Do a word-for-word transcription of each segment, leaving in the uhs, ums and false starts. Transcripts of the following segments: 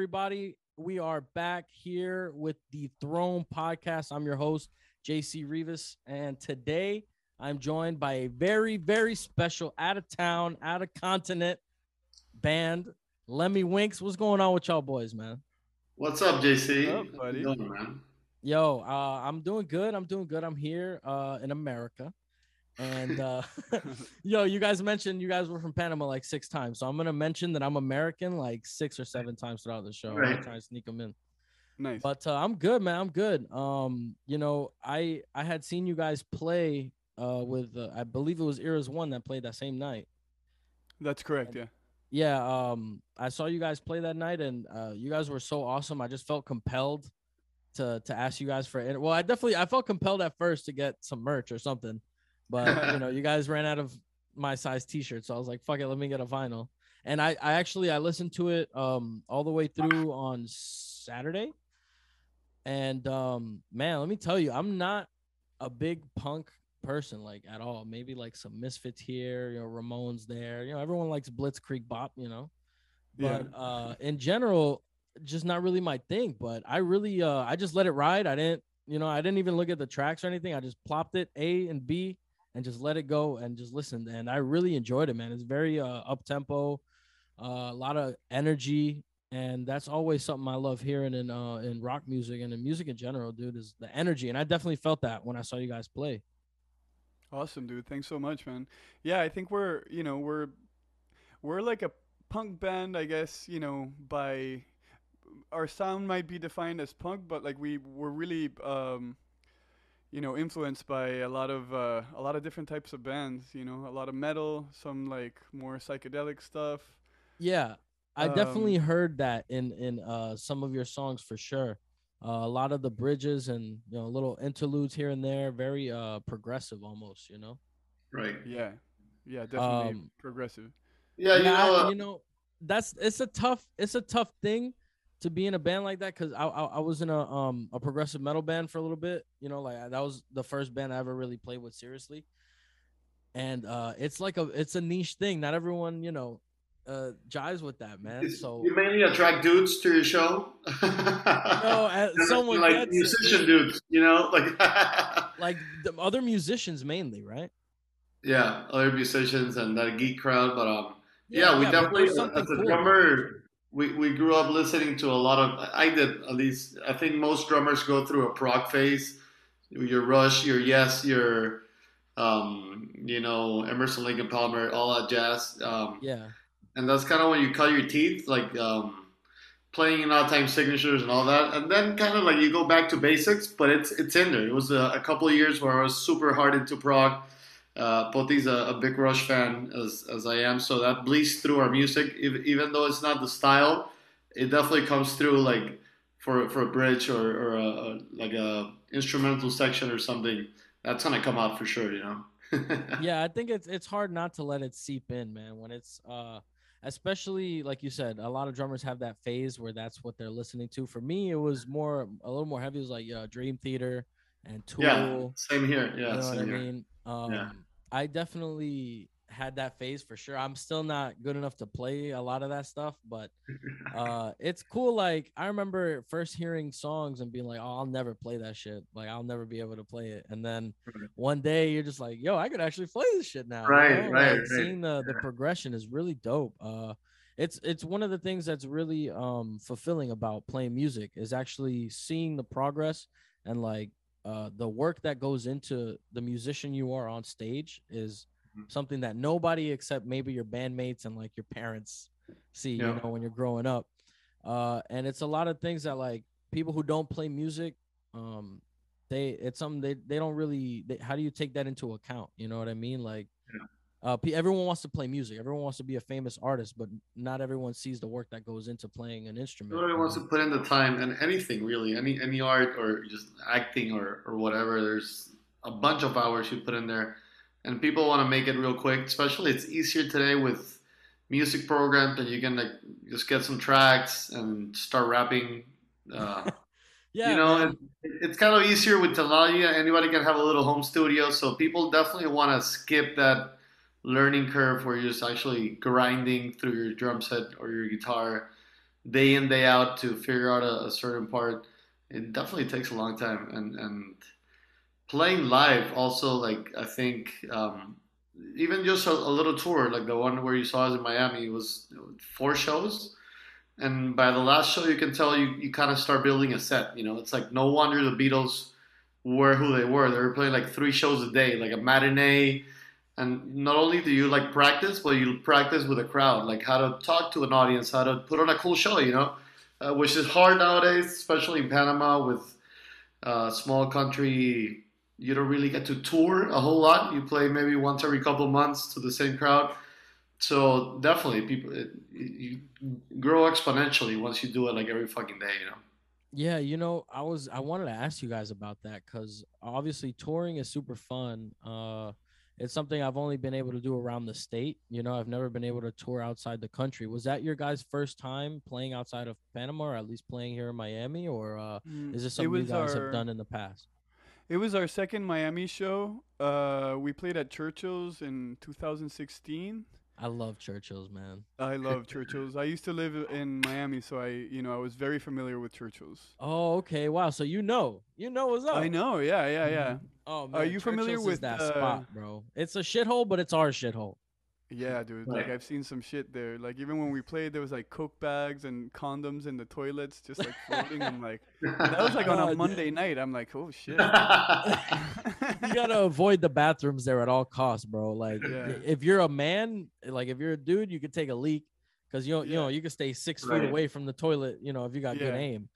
everybody. We are back here with the Throne Podcast. I'm your host, J C Rivas, and today I'm joined by a very, very special out-of-town, out-of-continent band, Lemmy Winks. What's going on with y'all boys, man? What's up, J C? What's up, buddy? How you doing, man? Yo, uh, I'm doing good. I'm doing good. I'm here uh, in America. And uh, yo, you guys mentioned you guys were from Panama like six times. So I'm going to mention that I'm American like six or seven times throughout the show. Right. I'm trying to sneak them in. Nice. But uh, I'm good, man. I'm good. Um, you know, I I had seen you guys play uh, with, uh, I believe it was Eras One that played that same night. That's correct. And, yeah. Yeah. Um, I saw you guys play that night and uh, you guys were so awesome. I just felt compelled to to ask you guys for it. Well, I definitely, I felt compelled at first to get some merch or something. But, you know, you guys ran out of my size T-shirt. So I was like, fuck it, let me get a vinyl. And I, I actually, I listened to it um, all the way through on Saturday. And, um, man, let me tell you, I'm not a big punk person, like, at all. Maybe, like, some Misfits here, you know, Ramones there. You know, everyone likes Blitzkrieg bop, you know. But yeah. uh, in general, just not really my thing. But I really, uh, I just let it ride. I didn't, you know, I didn't even look at the tracks or anything. I just plopped it, A and B. And just let it go and just listen. And I really enjoyed it, man. It's very uh, up-tempo, uh, a lot of energy. And that's always something I love hearing in uh, in rock music and in music in general, dude, is the energy. And I definitely felt that when I saw you guys play. Awesome, dude. Thanks so much, man. Yeah, I think we're, you know, we're we're like a punk band, I guess, you know, by our sound might be defined as punk, but like we were really... Um, you know, influenced by a lot of uh, a lot of different types of bands, you know, a lot of metal, some like more psychedelic stuff. Yeah, I um, definitely heard that in in uh, some of your songs for sure. Uh, a lot of the bridges and, you know, little interludes here and there, very uh, progressive almost, you know. Right. Yeah. Yeah, definitely um, progressive. Yeah, you yeah, know, uh, you know, that's it's a tough it's a tough thing. To be in a band like that, because I, I I was in a um a progressive metal band for a little bit, you know, like I, that was the first band I ever really played with seriously, and uh it's like a it's a niche thing. Not everyone, you know, uh jives with that, man. It's, so you mainly attract dudes to your show. No, someone like gets musician it. Dudes, you know, like like the other musicians mainly, right? Yeah, other musicians and that geek crowd, but um, yeah, yeah we yeah, definitely as a cool. drummer. We we grew up listening to a lot of, I did at least, I think most drummers go through a prog phase. Your Rush, your Yes, your, um, you know, Emerson, Lake and Palmer, all that jazz. Um, yeah. And that's kind of when you cut your teeth, like um, playing in all-time signatures and all that. And then kind of like you go back to basics, but it's it's in there. It was a, a couple of years where I was super hard into prog. Uh, Poti's a, a big Rush fan as, as I am, so that bleeds through our music. If, even though it's not the style, it definitely comes through, like for for a bridge or, or a, a, like a instrumental section or something. That's gonna come out for sure, you know. Yeah, I think it's it's hard not to let it seep in, man. When it's uh, especially like you said, a lot of drummers have that phase where that's what they're listening to. For me, it was more a little more heavy. It was like uh, Dream Theater and Tool. Yeah, same here. Yeah, you know same what I mean. Here. Um, yeah. I definitely had that phase for sure. I'm still not good enough to play a lot of that stuff, but uh, it's cool. Like I remember first hearing songs and being like, oh, I'll never play that shit. Like I'll never be able to play it. And then one day you're just like, yo, I could actually play this shit now. Right, you know? right, like, right. Seeing the, the progression is really dope. Uh, it's, it's one of the things that's really um, fulfilling about playing music is actually seeing the progress and like, Uh, the work that goes into the musician you are on stage is something that nobody except maybe your bandmates and like your parents see, yeah. you know, when you're growing up. Uh, and it's a lot of things that like people who don't play music, um, they it's something they, they don't really. They, how do you take that into account? You know what I mean? Like yeah. uh, everyone wants to play music. Everyone wants to be a famous artist, but not everyone sees the work that goes into playing an instrument. Everybody wants to put in the time and anything really, any any art or just acting or, or whatever. There's a bunch of hours you put in there and people want to make it real quick. Especially it's easier today with music programs and you can like just get some tracks and start rapping. Uh, yeah, you know, it, it's kind of easier with technology. Anybody can have a little home studio. So people definitely want to skip that learning curve where you're just actually grinding through your drum set or your guitar day in, day out to figure out a, a certain part, it definitely takes a long time. And, and playing live also, like, I think um, even just a, a little tour, like the one where you saw us in Miami, it was four shows. And by the last show, you can tell you, you kind of start building a set. You know, it's like no wonder the Beatles were who they were. They were playing like three shows a day, like a matinee. And not only do you like practice, but you practice with a crowd, like how to talk to an audience, how to put on a cool show, you know, uh, which is hard nowadays, especially in Panama with a uh, small country. You don't really get to tour a whole lot. You play maybe once every couple months to the same crowd. So definitely people, it, you grow exponentially once you do it like every fucking day, you know? Yeah. You know, I was, I wanted to ask you guys about that because obviously touring is super fun. Uh, it's something I've only been able to do around the state. You know, I've never been able to tour outside the country. Was that your guys' first time playing outside of Panama, or at least playing here in Miami? Or uh, mm, is this something you guys our, have done in the past? It was our second Miami show. Uh, we played at Churchill's in two thousand sixteen. I love Churchill's, man. I love Churchill's. I used to live in Miami, so I, you know, I was very familiar with Churchill's. Oh, okay. Wow. So you know, you know what's up. I know. Yeah, yeah, yeah. Oh, man. Are you Churchill's familiar with that uh, spot, bro? It's a shithole, but it's our shithole. Yeah, dude. Like, I've seen some shit there. Like, even when we played, there was like Coke bags and condoms in the toilets, just like floating. I'm like, that was like on a Monday night. I'm like, oh shit. You gotta avoid the bathrooms there at all costs, bro. Like, yeah. If you're a man, like if you're a dude, you could take a leak because you don't, yeah. you know, you can stay six right. feet away from the toilet, you know, if you got yeah. good aim.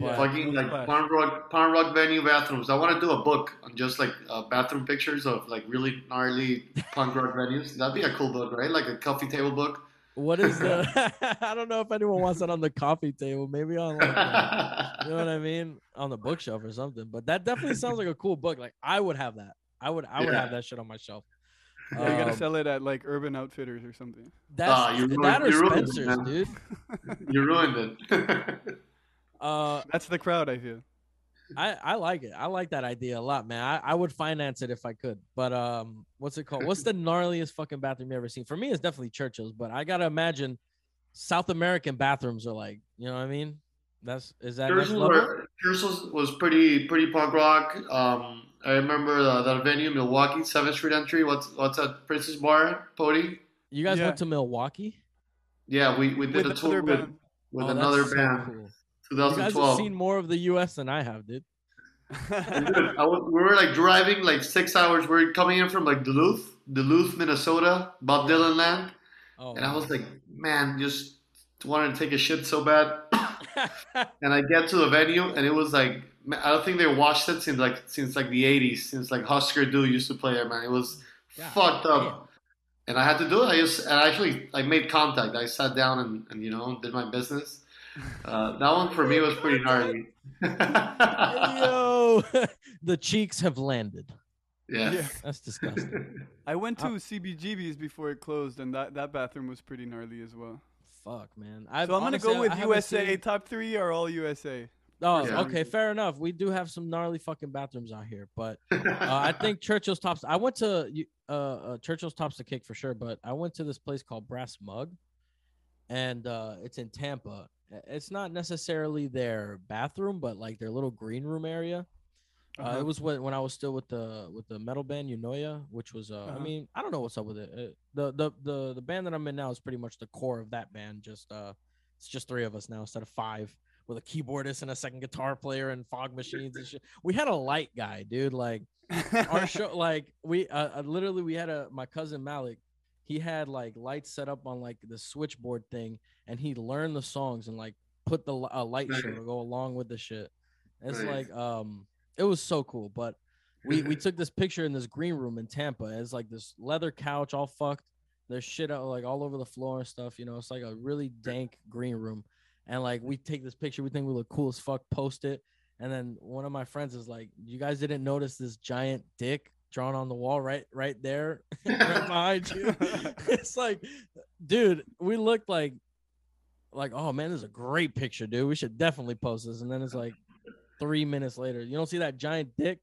Yeah. Fucking like Palm Rock, Palm Rock venue bathrooms. I want to do a book on just like uh, bathroom pictures of like really gnarly punk rock venues. That'd be a cool book, right? Like a coffee table book. What is the? I don't know if anyone wants that on the coffee table. Maybe on, like, uh, you know what I mean, on the bookshelf or something. But that definitely sounds like a cool book. Like I would have that. I would. I yeah. would have that shit on my shelf. Yeah, um, you gotta sell it at like Urban Outfitters or something. That's uh, you ruined, that or you Spencer's, it, dude. You ruined it. Uh, that's the crowd I feel. I, I like it. I like that idea a lot, man. I, I would finance it if I could. But um, what's it called? What's the gnarliest fucking bathroom you ever seen? For me, it's definitely Churchill's. But I gotta imagine South American bathrooms are like, you know what I mean? That's is that next level? Churchill's was pretty pretty punk rock. Um, I remember uh, that venue, Milwaukee, seventh street entry. What's what's that? Princess Bar, Poti. You guys yeah. went to Milwaukee? Yeah, we we did with a tour with band. with oh, another so band. Cool. twenty twelve. You guys have seen more of the U S than I have, dude. Dude, I was, we were like driving like six hours. We were coming in from like Duluth, Duluth, Minnesota, Bob Dylan land. Oh, and I was like, man, just wanted to take a shit so bad. And I get to the venue, and it was like, I don't think they washed it since like since like the eighties, since like Husker Du used to play there, man. It was God, fucked up. Man. And I had to do it. I just I actually I made contact. I sat down and, and you know did my business. Uh, that one for me was pretty gnarly. Yo, the cheeks have landed. Yeah. yeah, that's disgusting. I went to C B G B's before it closed, and that, that bathroom was pretty gnarly as well. Fuck, man. I've, so I'm honestly, gonna go with I U S A. Seen... Top three are all U S A. Oh, yeah. Okay, fair enough. We do have some gnarly fucking bathrooms out here, but uh, I think Churchill's tops. I went to uh, uh, Churchill's tops the kick for sure, but I went to this place called Brass Mug, and uh, it's in Tampa. It's not necessarily their bathroom, but like their little green room area. Uh-huh. Uh, it was when, when I was still with the with the metal band Unoya, which was uh, uh-huh. I mean, I don't know what's up with it. it the, the the the band that I'm in now is pretty much the core of that band. Just uh, it's just three of us now instead of five, with a keyboardist and a second guitar player and fog machines and shit. We had a light guy, dude. Like our show, like we uh, literally we had a my cousin Malik. He had like lights set up on like the switchboard thing, and he learned the songs and like put the uh, light show to go along with the shit. It's like um, it was so cool. But we we took this picture in this green room in Tampa. It's like this leather couch all fucked. There's shit out like all over the floor and stuff. You know, it's like a really dank green room. And like we take this picture, we think we look cool as fuck. Post it, and then one of my friends is like, "You guys didn't notice this giant dick drawn on the wall right right there right behind you?" It's like, dude, we looked like like oh man, this is a great picture, dude, we should definitely post this. And then it's like three minutes later, you don't see that giant dick.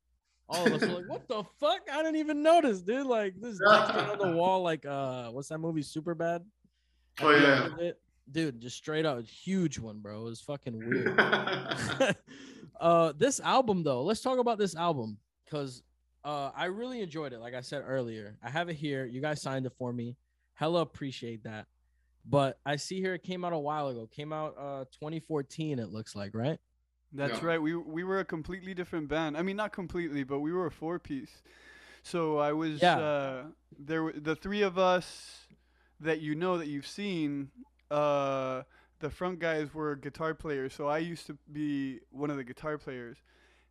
All of us are like, what the fuck, I didn't even notice, dude. Like this dick on the wall, like uh what's that movie, Superbad? Oh yeah, Dude, just straight out, huge one, bro. It was fucking weird. uh, this album, though, let's talk about this album because uh, I really enjoyed it. Like I said earlier, I have it here. You guys signed it for me. Hella appreciate that. But I see here it came out a while ago. Came out uh, twenty fourteen, it looks like, right? That's yeah. right. We we were a completely different band. I mean, not completely, but we were a four-piece. So I was yeah. uh, there. Were the three of us that you know that you've seen. Uh, the front guys were guitar players, so I used to be one of the guitar players.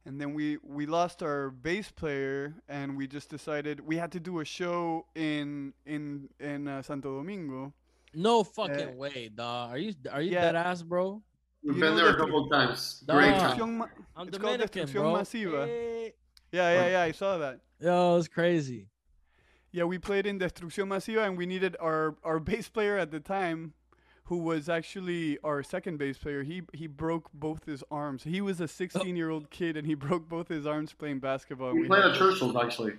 And then we, we lost our bass player, and we just decided we had to do a show in in in uh, Santo Domingo. No fucking uh, way, dog. Are you are you yeah. deadass, bro? We've you been there a couple of times. Duh. Great time. Ma- I'm it's Dominican, bro. Masiva. Hey. Yeah, yeah, yeah. I saw that. Yo, it was crazy. Yeah, we played in Destrucción Masiva, and we needed our, our bass player at the time, who was actually our second bass player. He he broke both his arms. He was a sixteen-year-old kid, and he broke both his arms playing basketball. He we played at Churchill's, actually.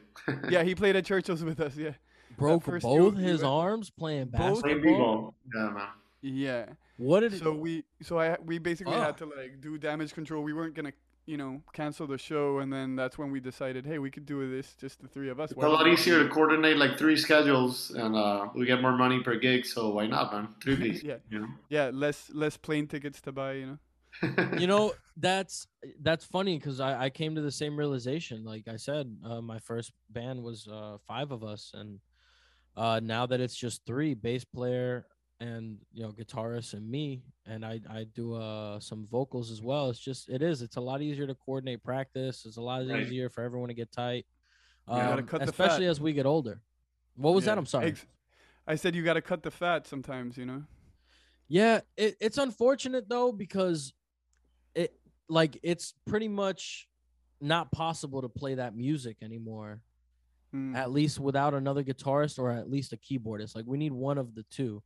Yeah, he played at Churchill's with us, yeah. Broke both his arms playing basketball? Yeah, man. Yeah. What did so it... we so I we basically uh. had to like do damage control. We weren't gonna you know cancel the show, and then that's when we decided, hey, we could do this just the three of us. It's a lot easier to coordinate like three schedules, and uh, we get more money per gig, so why not, man? Three gigs. yeah, you know? yeah, less less plane tickets to buy, you know. you know that's that's funny because I I came to the same realization. Like I said, uh, my first band was uh, five of us, and uh, now that it's just three, bass player, and you know guitarist and me, and I I do uh some vocals as well. It's just it is it's a lot easier to coordinate practice. It's a lot right. easier for everyone to get tight, um, you gotta cut especially the fat. As we get older. What was yeah. that? I'm sorry. I said you got to cut the fat sometimes, you know. Yeah, it, it's unfortunate though because it like it's pretty much not possible to play that music anymore. Mm. At least without another guitarist or at least a keyboardist. Like we need one of the two.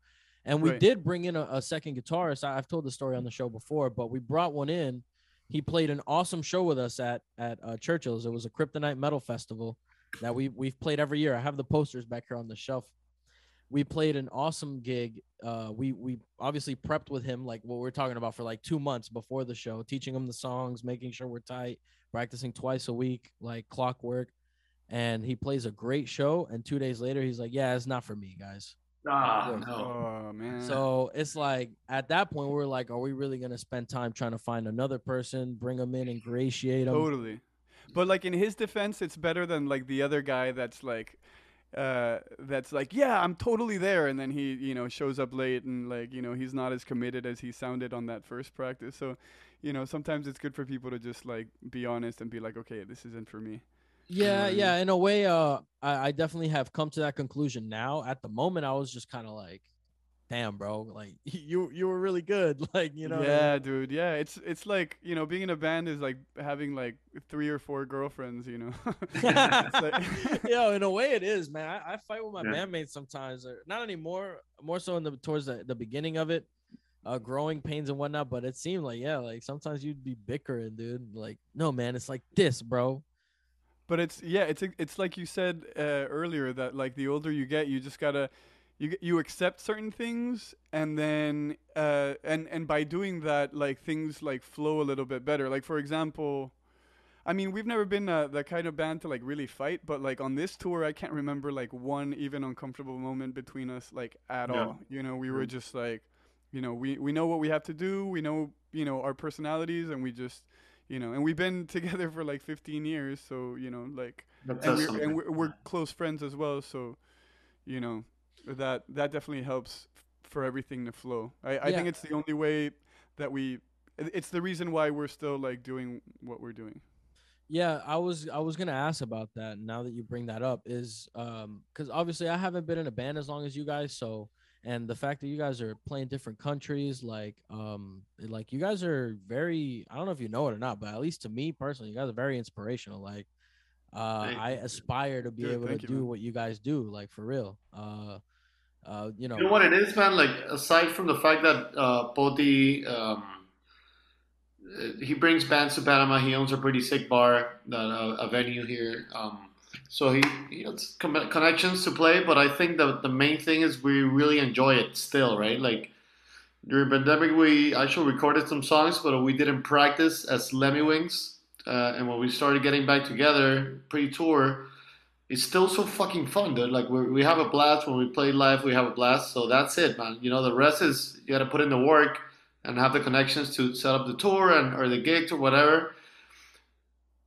And we right. did bring in a, a second guitarist. I, I've told the story on the show before, but we brought one in. He played an awesome show with us at at uh, Churchill's. It was a Kryptonite Metal Festival that we, we've played every year. I have the posters back here on the shelf. We played an awesome gig. Uh, we we obviously prepped with him, like what we're talking about, for like two months before the show, teaching him the songs, making sure we're tight, practicing twice a week, like clockwork. And he plays a great show. And two days later, he's like, yeah, it's not for me, guys. Oh, no. oh, man. So it's like at that point we're like, are we really gonna spend time trying to find another person, bring them in, ingratiate them? Totally. But like in his defense, it's better than like the other guy that's like, uh, that's like, yeah, I'm totally there, and then he, you know, shows up late and like, you know, he's not as committed as he sounded on that first practice. So, you know, sometimes it's good for people to just like be honest and be like, okay, this isn't for me. Yeah, yeah. In a way, uh, I, I definitely have come to that conclusion now. At the moment, I was just kind of like, "Damn, bro! Like you, you were really good. Like you know." Yeah, I mean? Dude. Yeah, it's it's like you know, being in a band is like having like three or four girlfriends. You know. It's like... Yeah, in a way, it is, man. I, I fight with my yeah. bandmates sometimes. Not anymore. More so in the towards the, the beginning of it. Uh, growing pains and whatnot. But it seemed like yeah, like sometimes you'd be bickering, dude. Like no, man, it's like this, bro. But it's yeah, it's it's like you said uh, earlier that like the older you get, you just gotta you you accept certain things, and then uh, and and by doing that, like things like flow a little bit better. Like for example, I mean we've never been uh, the kind of band to like really fight, but like on this tour, I can't remember like one even uncomfortable moment between us like at no. all. You know, we mm-hmm. were just like, you know, we we know what we have to do. We know you know our personalities, and we just. You know, and we've been together for like fifteen years, so you know, like, that's and, we're, and we're, we're close friends as well. So, you know, that that definitely helps f- for everything to flow. I, I yeah. think it's the only way that we. It's the reason why we're still like doing what we're doing. Yeah, I was I was gonna ask about that. Now that you bring that up, is um, because obviously I haven't been in a band as long as you guys. So, and the fact that you guys are playing different countries, like, um, like you guys are very, I don't know if you know it or not, but at least to me personally, you guys are very inspirational. Like, uh, I aspire to be Dude, able to you, do man. What you guys do, like for real. Uh, uh, you know. You know what it is, man? Like, aside from the fact that uh, Poti, um, he brings bands to Panama. He owns a pretty sick bar, that uh, a venue here. Um, So he, he has connections to play, but I think that the main thing is we really enjoy it still, right? Like During the pandemic, we actually recorded some songs, but we didn't practice as Lemmy Winks. Uh, and when we started getting back together pre-tour, it's still so fucking fun, dude. Like, we we have a blast. When we play live, we have a blast. So that's it, man. You know, the rest is you got to put in the work and have the connections to set up the tour and or the gigs or whatever.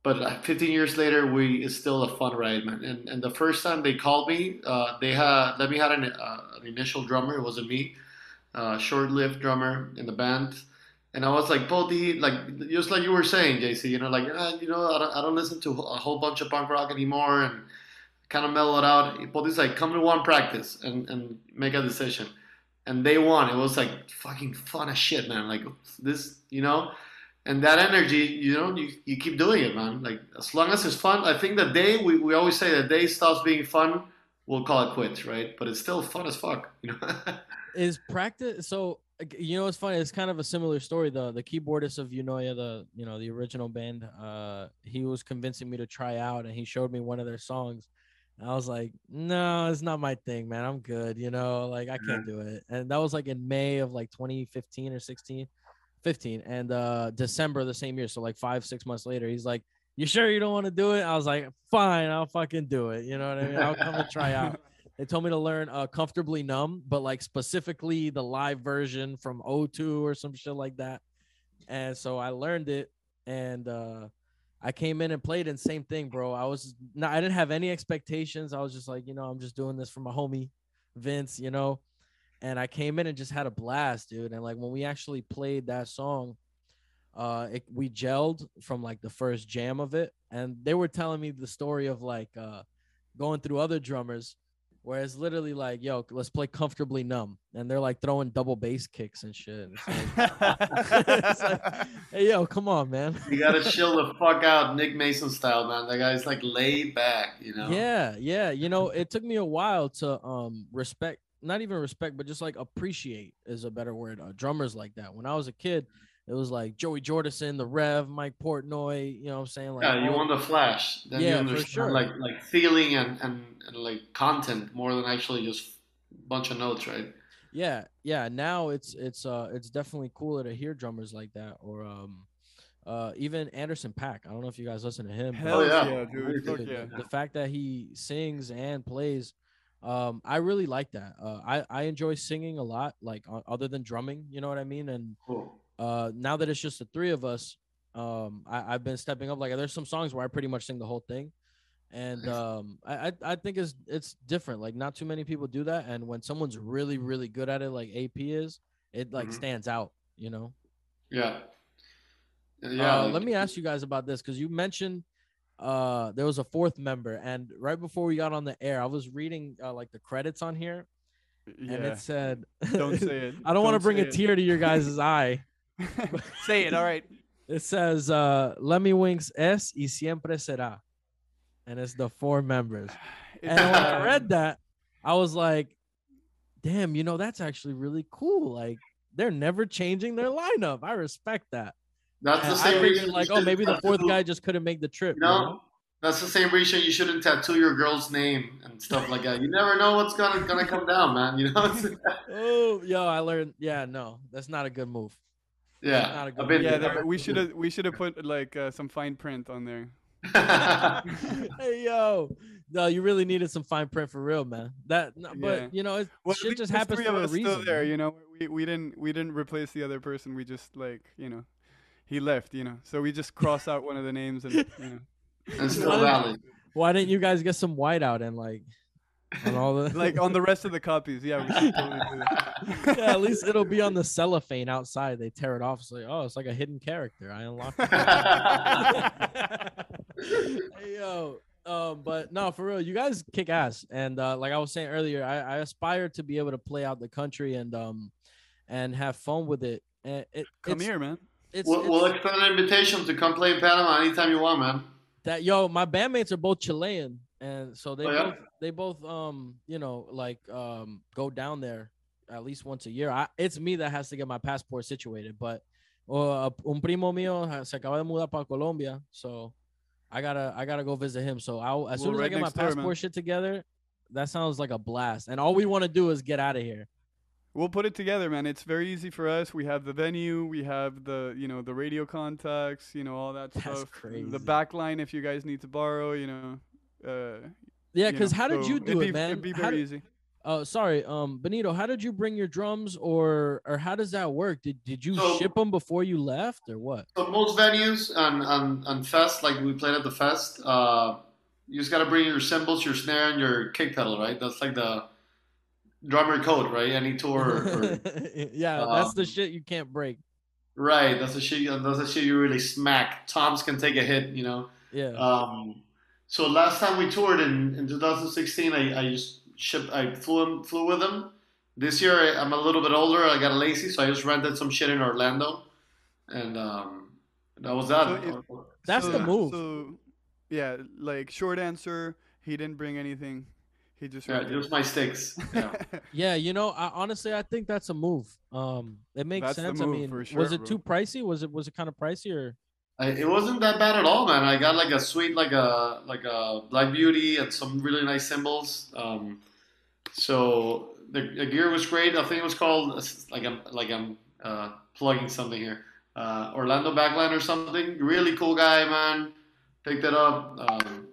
But fifteen years later, we it's still a fun ride, man. And and the first time they called me, uh, they had Lemmy had an, uh, an initial drummer. It wasn't me. Uh, short-lived drummer in the band, and I was like, Poti, like just like you were saying, J C, you know, like ah, you know, I don't, I don't listen to a whole bunch of punk rock anymore, and kind of mellowed out. Poti's like, come to one practice and and make a decision, and they won. It was like fucking fun as shit, man. Like this, you know, and that energy, you know, you you keep doing it, man. Like as long as it's fun. I think the day we we always say the day stops being fun, we'll call it quits, right? But it's still fun as fuck, you know. Is practice so you know it's funny, it's kind of a similar story. The the keyboardist of Unoya, the you know, the original band, uh he was convincing me to try out and he showed me one of their songs. And I was like, no, it's not my thing, man. I'm good, you know, like I can't do it. And that was like in May of like twenty fifteen or sixteen, fifteen, and uh December the same year. So like five, six months later, he's like, you sure you don't want to do it? I was like, fine, I'll fucking do it. You know what I mean? I'll come and try out. They told me to learn uh, Comfortably Numb, but like specifically the live version from oh two or some shit like that. And so I learned it, and uh, I came in and played, and same thing, bro. I was not, I didn't have any expectations. I was just like, you know, I'm just doing this for my homie Vince, you know, and I came in and just had a blast, dude. And like when we actually played that song, uh, it, we gelled from like the first jam of it. And they were telling me the story of like uh, going through other drummers. Whereas literally like, yo, let's play Comfortably Numb. And they're like throwing double bass kicks and shit. It's like, it's like, hey, yo, come on, man. You got to chill the fuck out Nick Mason style, man. That guy's like laid back, you know? Yeah, yeah. You know, it took me a while to um respect, not even respect, but just like appreciate is a better word. Uh, drummers like that. When I was a kid, it was like Joey Jordison, The Rev, Mike Portnoy, you know what I'm saying? Like, yeah, you want the flash. Then yeah, you understand, for sure. Like, like feeling and, and, and like content more than actually just a bunch of notes, right? Yeah, yeah. Now it's it's uh it's definitely cooler to hear drummers like that, or um uh even Anderson .Paak. I don't know if you guys listen to him. Hell yeah, yeah, dude. The, yeah. the fact that he sings and plays, um, I really like that. Uh, I I enjoy singing a lot, like uh, other than drumming. You know what I mean? And cool. Uh, now that it's just the three of us, um, I, I've been stepping up. Like, there's some songs where I pretty much sing the whole thing, and um, I, I think it's it's different. Like, not too many people do that. And when someone's really really good at it, like A P is, it like mm-hmm. stands out. You know? Yeah. Yeah. Uh, like, let me ask you guys about this, because you mentioned uh, there was a fourth member, and right before we got on the air, I was reading uh, like the credits on here, yeah. and it said, "Don't say it." I don't, don't want to bring a it. tear to your guys' eye. Say it, all right. It says uh Lemmy Winks es y siempre será, and it's the four members. And when I read that, I was like, damn, you know, that's actually really cool. Like, they're never changing their lineup. I respect that. That's and the same I reason like, oh, maybe the fourth guy just couldn't make the trip. You know, know? That's the same reason you shouldn't tattoo your girl's name and stuff like that. You never know what's gonna gonna come down, man. You know? Oh, yo, I learned. Yeah, no, that's not a good move. Yeah, a bit, yeah. That, we should have we should have put like uh, some fine print on there. Hey yo, no, you really needed some fine print for real, man. That, no, but yeah. you know, it well, shit just happens for a reason. Still there, you know, we we didn't we didn't replace the other person. We just like you know, he left, you know, so we just cross out one of the names and you know. It's still valid. Why didn't you guys get some whiteout and like? On all the like on the rest of the copies, yeah, we should totally do that. Yeah, at least it'll be on the cellophane outside. They tear it off. It's like, oh, it's like a hidden character. I unlocked it. Hey, yo, um, but no, for real, you guys kick ass. And uh, like I was saying earlier, I, I aspire to be able to play out the country and um and have fun with it. And it come here, man. It's, we'll, we'll extend an invitation to come play in Panama anytime you want, man. That yo, my bandmates are both Chilean. And so they, oh, yeah. both, they both, um, you know, like, um, go down there at least once a year. I, it's me that has to get my passport situated, but, uh, un primo mío se acaba de mudar para Colombia. So I gotta, I gotta go visit him. So I'll, as well, soon as right I get my passport there, shit together, that sounds like a blast. And all we want to do is get out of here. We'll put it together, man. It's very easy for us. We have the venue, we have the, you know, the radio contacts, you know, all that That's stuff. Crazy. The back line, if you guys need to borrow, you know. Uh, yeah, because how did so you do it, be, man? It'd be very did, easy. Oh, sorry, um, Benito. How did you bring your drums, or or how does that work? Did did you so, ship them before you left, or what? So most venues and and and fest, like we played at the fest, uh, you just gotta bring your cymbals, your snare, and your kick pedal, right? That's like the drummer code, right? Any tour or, or, yeah, um, that's the shit you can't break, right? That's the shit that's the shit you really smack. Toms can take a hit, you know. Yeah. Um so last time we toured in, in twenty sixteen, I, I just shipped I flew him flew with him. This year I, I'm a little bit older, I got lazy, so I just rented some shit in Orlando, and um that was that. So it, that's so, the move. So yeah, like short answer, he didn't bring anything. He just yeah, just my sticks. Yeah. Yeah, you know, I, honestly, I think that's a move. Um, it makes that's sense. I mean, sure, was it bro. too pricey? Was it was it kind of pricey or? I, it wasn't that bad at all, man. I got like a sweet, like a like a Black Beauty and some really nice cymbals. Um, so the, the gear was great. I think it was called like I'm like I'm uh, plugging something here. Uh, Orlando Backline or something. Really cool guy, man. Picked it up. Um,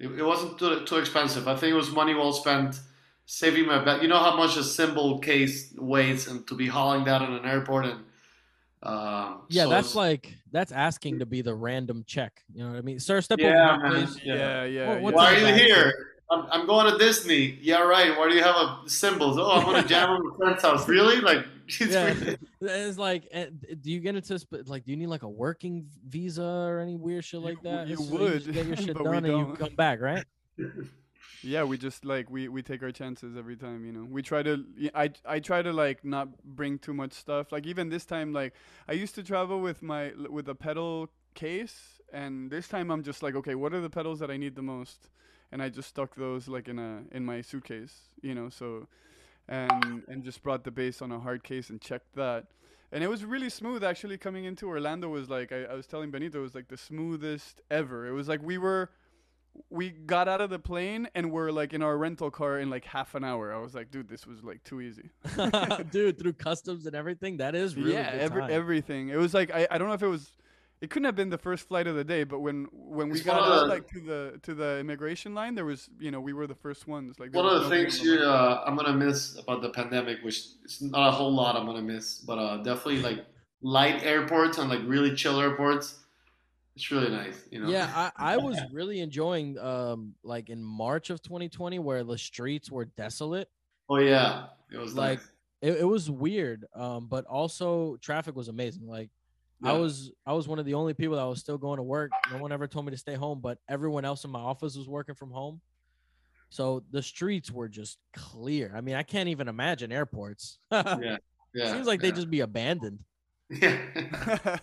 It wasn't too, too expensive. I think it was money well spent, saving my back. You know how much a cymbal case weighs, and to be hauling that in an airport and uh, yeah, so that's like that's asking to be the random check. You know what I mean, sir? Step yeah, over, man. Yeah, yeah, yeah. What, why are you back? here? I'm, I'm going to Disney. Yeah, right. Why do you have a cymbals? Oh, I'm going to jam on my friend's house. Really? Like, it's, yeah. really... it's like, do you get into like, do you need like a working visa or any weird shit like that? You, you so would you get your shit done and you come back, right? Yeah, we just like we we take our chances every time, you know. We try to I I try to like not bring too much stuff. Like even this time, like I used to travel with my with a pedal case, and this time I'm just like, okay, what are the pedals that I need the most? And I just stuck those like in a in my suitcase, you know. So, and and just brought the bass on a hard case and checked that, and it was really smooth. Actually, coming into Orlando was like I, I was telling Benito, it was like the smoothest ever. It was like we were, we got out of the plane and we're like in our rental car in like half an hour. I was like, dude, this was like too easy. Dude, through customs and everything, that is really yeah, good every, time. everything. It was like I I don't know if it was. It couldn't have been the first flight of the day, but when, when we got out, like to the to the immigration line, there was you know we were the first ones. Like one of the things you uh, I'm gonna miss about the pandemic, which it's not a whole lot I'm gonna miss, but uh, definitely like light airports and like really chill airports. It's really nice, you know. Yeah, I, I was really enjoying um like in March of twenty twenty where the streets were desolate. Oh yeah, it was like nice. it, it was weird, um, but also traffic was amazing, like. Yeah. I was I was one of the only people that was still going to work. No one ever told me to stay home, but everyone else in my office was working from home. So the streets were just clear. I mean, I can't even imagine airports. yeah, yeah, Seems like yeah. they just be abandoned. Yeah.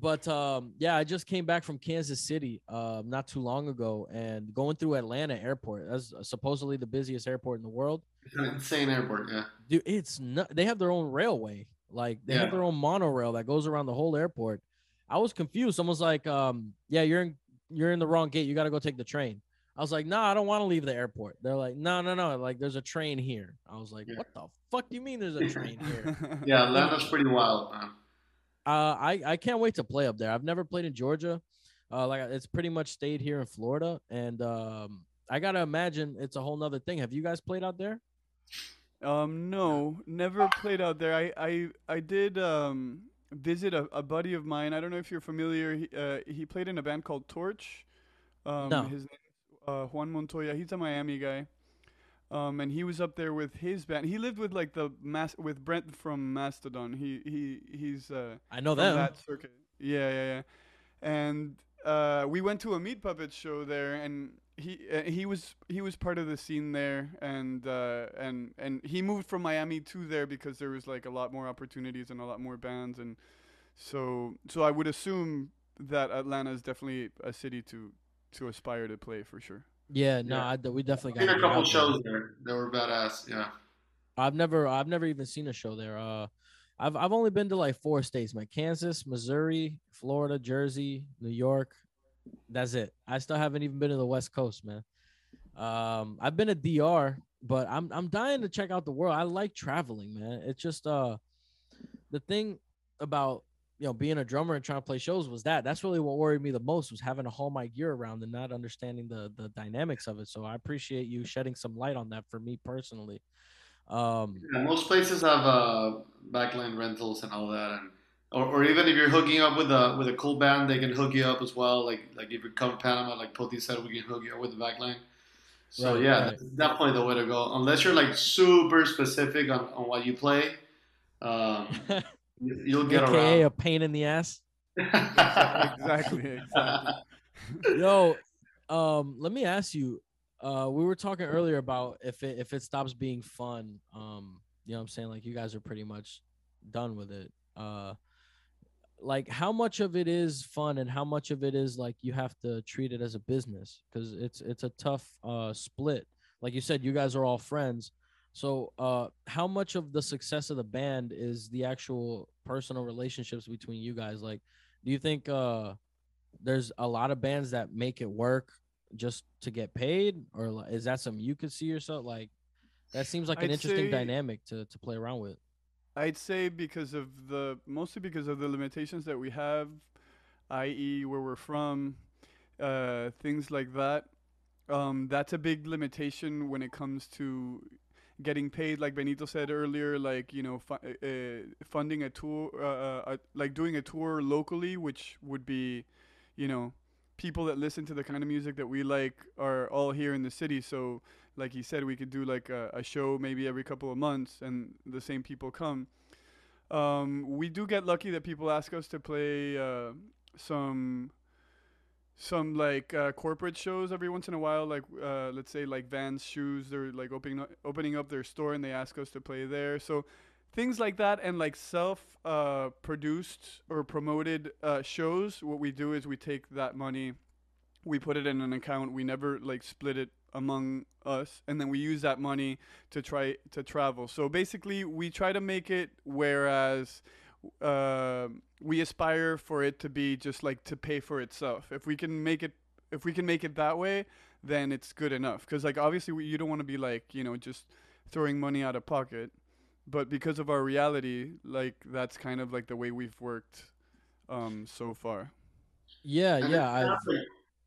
But um, yeah, I just came back from Kansas City uh, not too long ago, and going through Atlanta airport. That's supposedly the busiest airport in the world. It's an insane airport, yeah. Dude, it's not. They have their own railway. Like they yeah. have their own monorail that goes around the whole airport. I was confused. Someone's like, um, yeah, you're in, you're in the wrong gate. You got to go take the train. I was like, no, nah, I don't want to leave the airport. They're like, no, no, no. Like there's a train here. I was like, yeah. what the fuck do you mean there's a train here? Yeah. Atlanta's pretty wild, man. Uh, I, I can't wait to play up there. I've never played in Georgia. Uh, like it's pretty much stayed here in Florida. And, um, I got to imagine it's a whole nother thing. Have you guys played out there? Um, no, never played out there. I, I, I did, um, visit a, a buddy of mine. I don't know if you're familiar. He, uh, he played in a band called Torch. Um, no. His name is, uh, Juan Montoya. He's a Miami guy. Um, and he was up there with his band. He lived with like the mass with Brent from Mastodon. He, he, he's, uh, I know them. That circuit. Yeah. Yeah. Yeah. And, uh, we went to a Meat Puppets show there, and He uh, he was he was part of the scene there, and uh, and and he moved from Miami to there because there was like a lot more opportunities and a lot more bands, and so so I would assume that Atlanta is definitely a city to to aspire to play for sure. Yeah, no, yeah. I, we definitely got a couple shows there. They were badass. Yeah, I've never I've never even seen a show there. Uh, I've I've only been to like four states: my Kansas, Missouri, Florida, Jersey, New York. That's it. I still haven't even been to the West Coast, man. Um, I've been to D R But I'm I'm dying to check out the world. I like traveling, man. It's just uh the thing about, you know, being a drummer and trying to play shows was that that's really what worried me the most, was having to haul my gear around and not understanding the the dynamics of it. So I appreciate you shedding some light on that for me personally. Um, yeah, most places have uh, backline rentals and all that, and or, or even if you're hooking up with a with a cool band, they can hook you up as well. Like like if you come to Panama, like Poti said, we can hook you up with the backline. So right, yeah, right. That's probably the way to go, unless you're like super specific on, on what you play. Um, you'll get around. A K A a pain in the ass. exactly. exactly. Yo, um, let me ask you. Uh, we were talking earlier about if it if it stops being fun. Um, you know what I'm saying? Like, you guys are pretty much done with it. Uh, like, how much of it is fun and how much of it is like you have to treat it as a business? Because it's it's a tough uh split. Like you said, you guys are all friends. So uh, how much of the success of the band is the actual personal relationships between you guys? Like, do you think uh, there's a lot of bands that make it work just to get paid? Or is that something you could see yourself? Like, that seems like an I'd interesting say, dynamic to, to play around with. I'd say because of the, mostly because of the limitations that we have, that is where we're from, uh, things like that. Um, that's a big limitation when it comes to getting paid, like Benito said earlier, like, you know, fu uh, funding a tour, uh, uh, like doing a tour locally, which would be, you know, people that listen to the kind of music that we like are all here in the city. So like he said, we could do like a, a show maybe every couple of months and the same people come. Um, we do get lucky that people ask us to play uh, some... some like uh, corporate shows every once in a while, like uh, let's say like Vans Shoes, they're like opening up, opening up their store and they ask us to play there. So things like that, and like self uh, produced or promoted uh, shows, what we do is we take that money, we put it in an account, we never like split it among us, and then we use that money to try to travel. So basically we try to make it whereas uh we aspire for it to be just like to pay for itself. If we can make it if we can make it that way, then it's good enough, because like obviously we, you don't want to be like, you know, just throwing money out of pocket, but because of our reality, like that's kind of like the way we've worked um so far. Yeah, and yeah, I,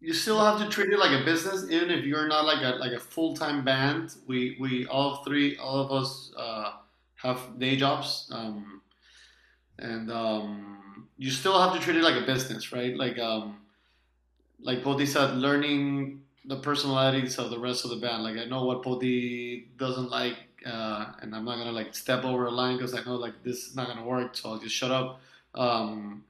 you still have to treat it like a business, even if you're not like a like a full-time band. We we all three all of us uh have day jobs, um and um, you still have to treat it like a business, right? Like, um, like Poti said, learning the personalities of the rest of the band. Like, I know what Poti doesn't like, uh, and I'm not gonna like step over a line because I know like this is not gonna work, so I'll just shut up. Um,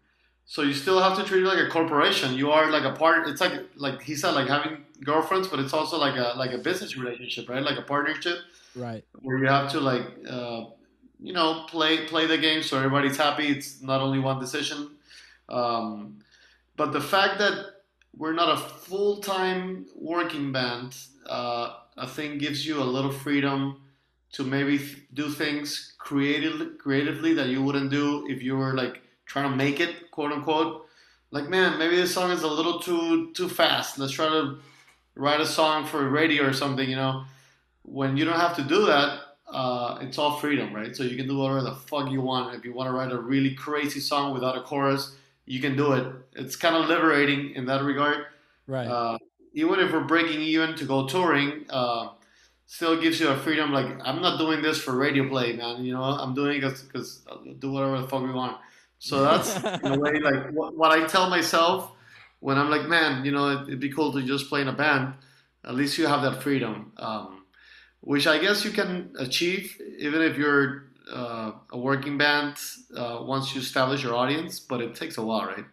so you still have to treat it like a corporation. You are like a part. It's like like he said, like having girlfriends, but it's also like a like a business relationship, right? Like a partnership, right? Where you have to like. Uh, you know, play play the game so everybody's happy. It's not only one decision. Um, but the fact that we're not a full-time working band, uh, I think gives you a little freedom to maybe th do things creative creatively that you wouldn't do if you were, like, trying to make it, quote-unquote. Like, man, maybe this song is a little too too fast. Let's try to write a song for radio or something, you know. When you don't have to do that, Uh, it's all freedom, right? So you can do whatever the fuck you want. If you want to write a really crazy song without a chorus, you can do it. It's kind of liberating in that regard. Right. Uh, even if we're breaking even to go touring, uh, still gives you a freedom. Like, I'm not doing this for radio play, man. You know, I'm doing it because I'll do whatever the fuck we want. So that's in a way like what, what I tell myself when I'm like, man, you know, it, it'd be cool to just play in a band. At least you have that freedom. Um, Which I guess you can achieve even if you're uh, a working band uh, once you establish your audience, but it takes a while, right?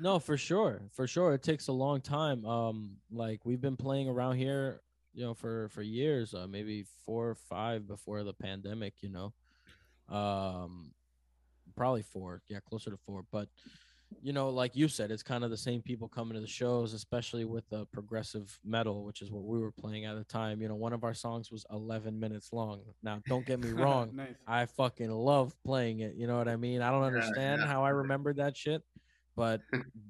No, for sure, for sure, it takes a long time. Um, like we've been playing around here, you know, for for years, uh, maybe four or five before the pandemic, you know, um, probably four, yeah, closer to four. But you know, like you said, it's kind of the same people coming to the shows, especially with the progressive metal, which is what we were playing at the time. You know, one of our songs was eleven minutes long. Now, don't get me wrong. Nice. I fucking love playing it. You know what I mean? I don't understand yeah, yeah. how I remembered that shit. But,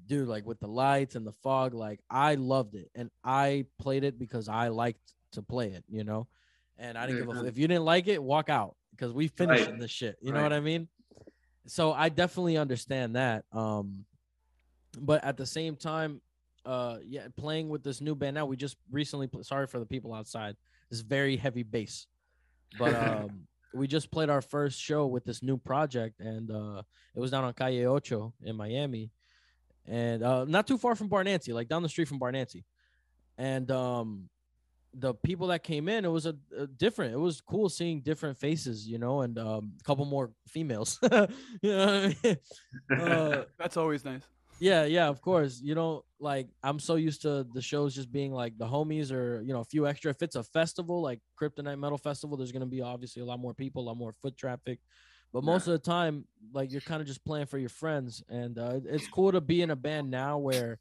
dude, like with the lights and the fog, like I loved it. And I played it because I liked to play it, you know. and I didn't mm-hmm. give a, if you didn't like it, walk out, because we finished right. this shit. You right. know what I mean? So I definitely understand that. Um, but at the same time, uh, yeah, playing with this new band now, we just recently, pl- sorry for the people outside, it's very heavy bass, but, um, we just played our first show with this new project, and uh, it was down on Calle Ocho in Miami, and uh, not too far from Bar Nancy, like down the street from Bar Nancy. And um, the people that came in, it was a, a different. It was cool seeing different faces, you know, and um, a couple more females. You know what I mean? uh, That's always nice. Yeah, yeah, of course. You know, like I'm so used to the shows just being like the homies or, you know, a few extra. If it's a festival like Kryptonite Metal Festival, there's going to be obviously a lot more people, a lot more foot traffic. But most yeah. of the time, like you're kind of just playing for your friends. And uh, it's cool to be in a band now where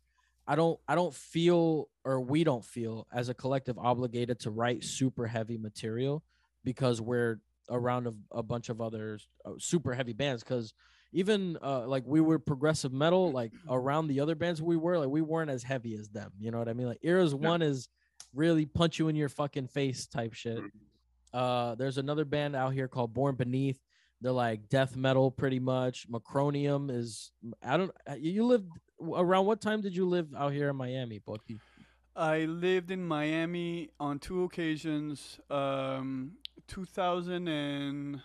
I don't I don't feel, or we don't feel as a collective obligated to write super heavy material because we're around a, a bunch of other uh, super heavy bands. Because even uh, like we were progressive metal, like around the other bands we were, like we weren't as heavy as them. You know what I mean? Like Eras One yeah. is really punch you in your fucking face type shit. Uh, there's another band out here called Born Beneath. They're like death metal pretty much. Macronium is, I don't, you lived, around what time did you live out here in Miami, Poti? I lived in Miami on two occasions, um, two thousand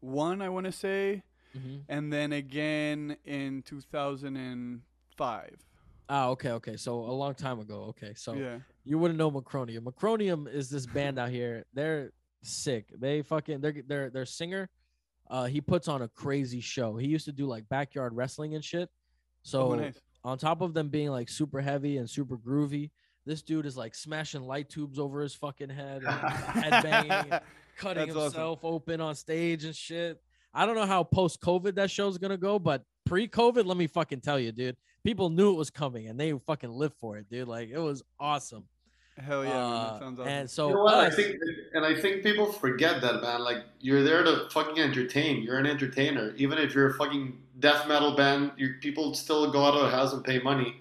one, I want to say. Mm-hmm. And then again in two thousand five. Ah, okay, okay. So a long time ago. Okay, so yeah. you wouldn't know Macronium. Macronium is this band out here. They're sick. They fucking they're they're their singer. Uh, he puts on a crazy show. He used to do like backyard wrestling and shit. So oh, nice. On top of them being like super heavy and super groovy, this dude is like smashing light tubes over his fucking head, and headbanging, and cutting That's himself awesome. Open on stage and shit. I don't know how post-COVID that show's going to go, but pre-COVID, let me fucking tell you, dude. People knew it was coming, and they fucking lived for it, dude. Like, it was awesome. Hell yeah, uh, man. That sounds awesome. And so, you know what? Us, I think, and I think people forget that, man. Like, you're there to fucking entertain. You're an entertainer. Even if you're a fucking death metal band, your people still go out of the house and pay money.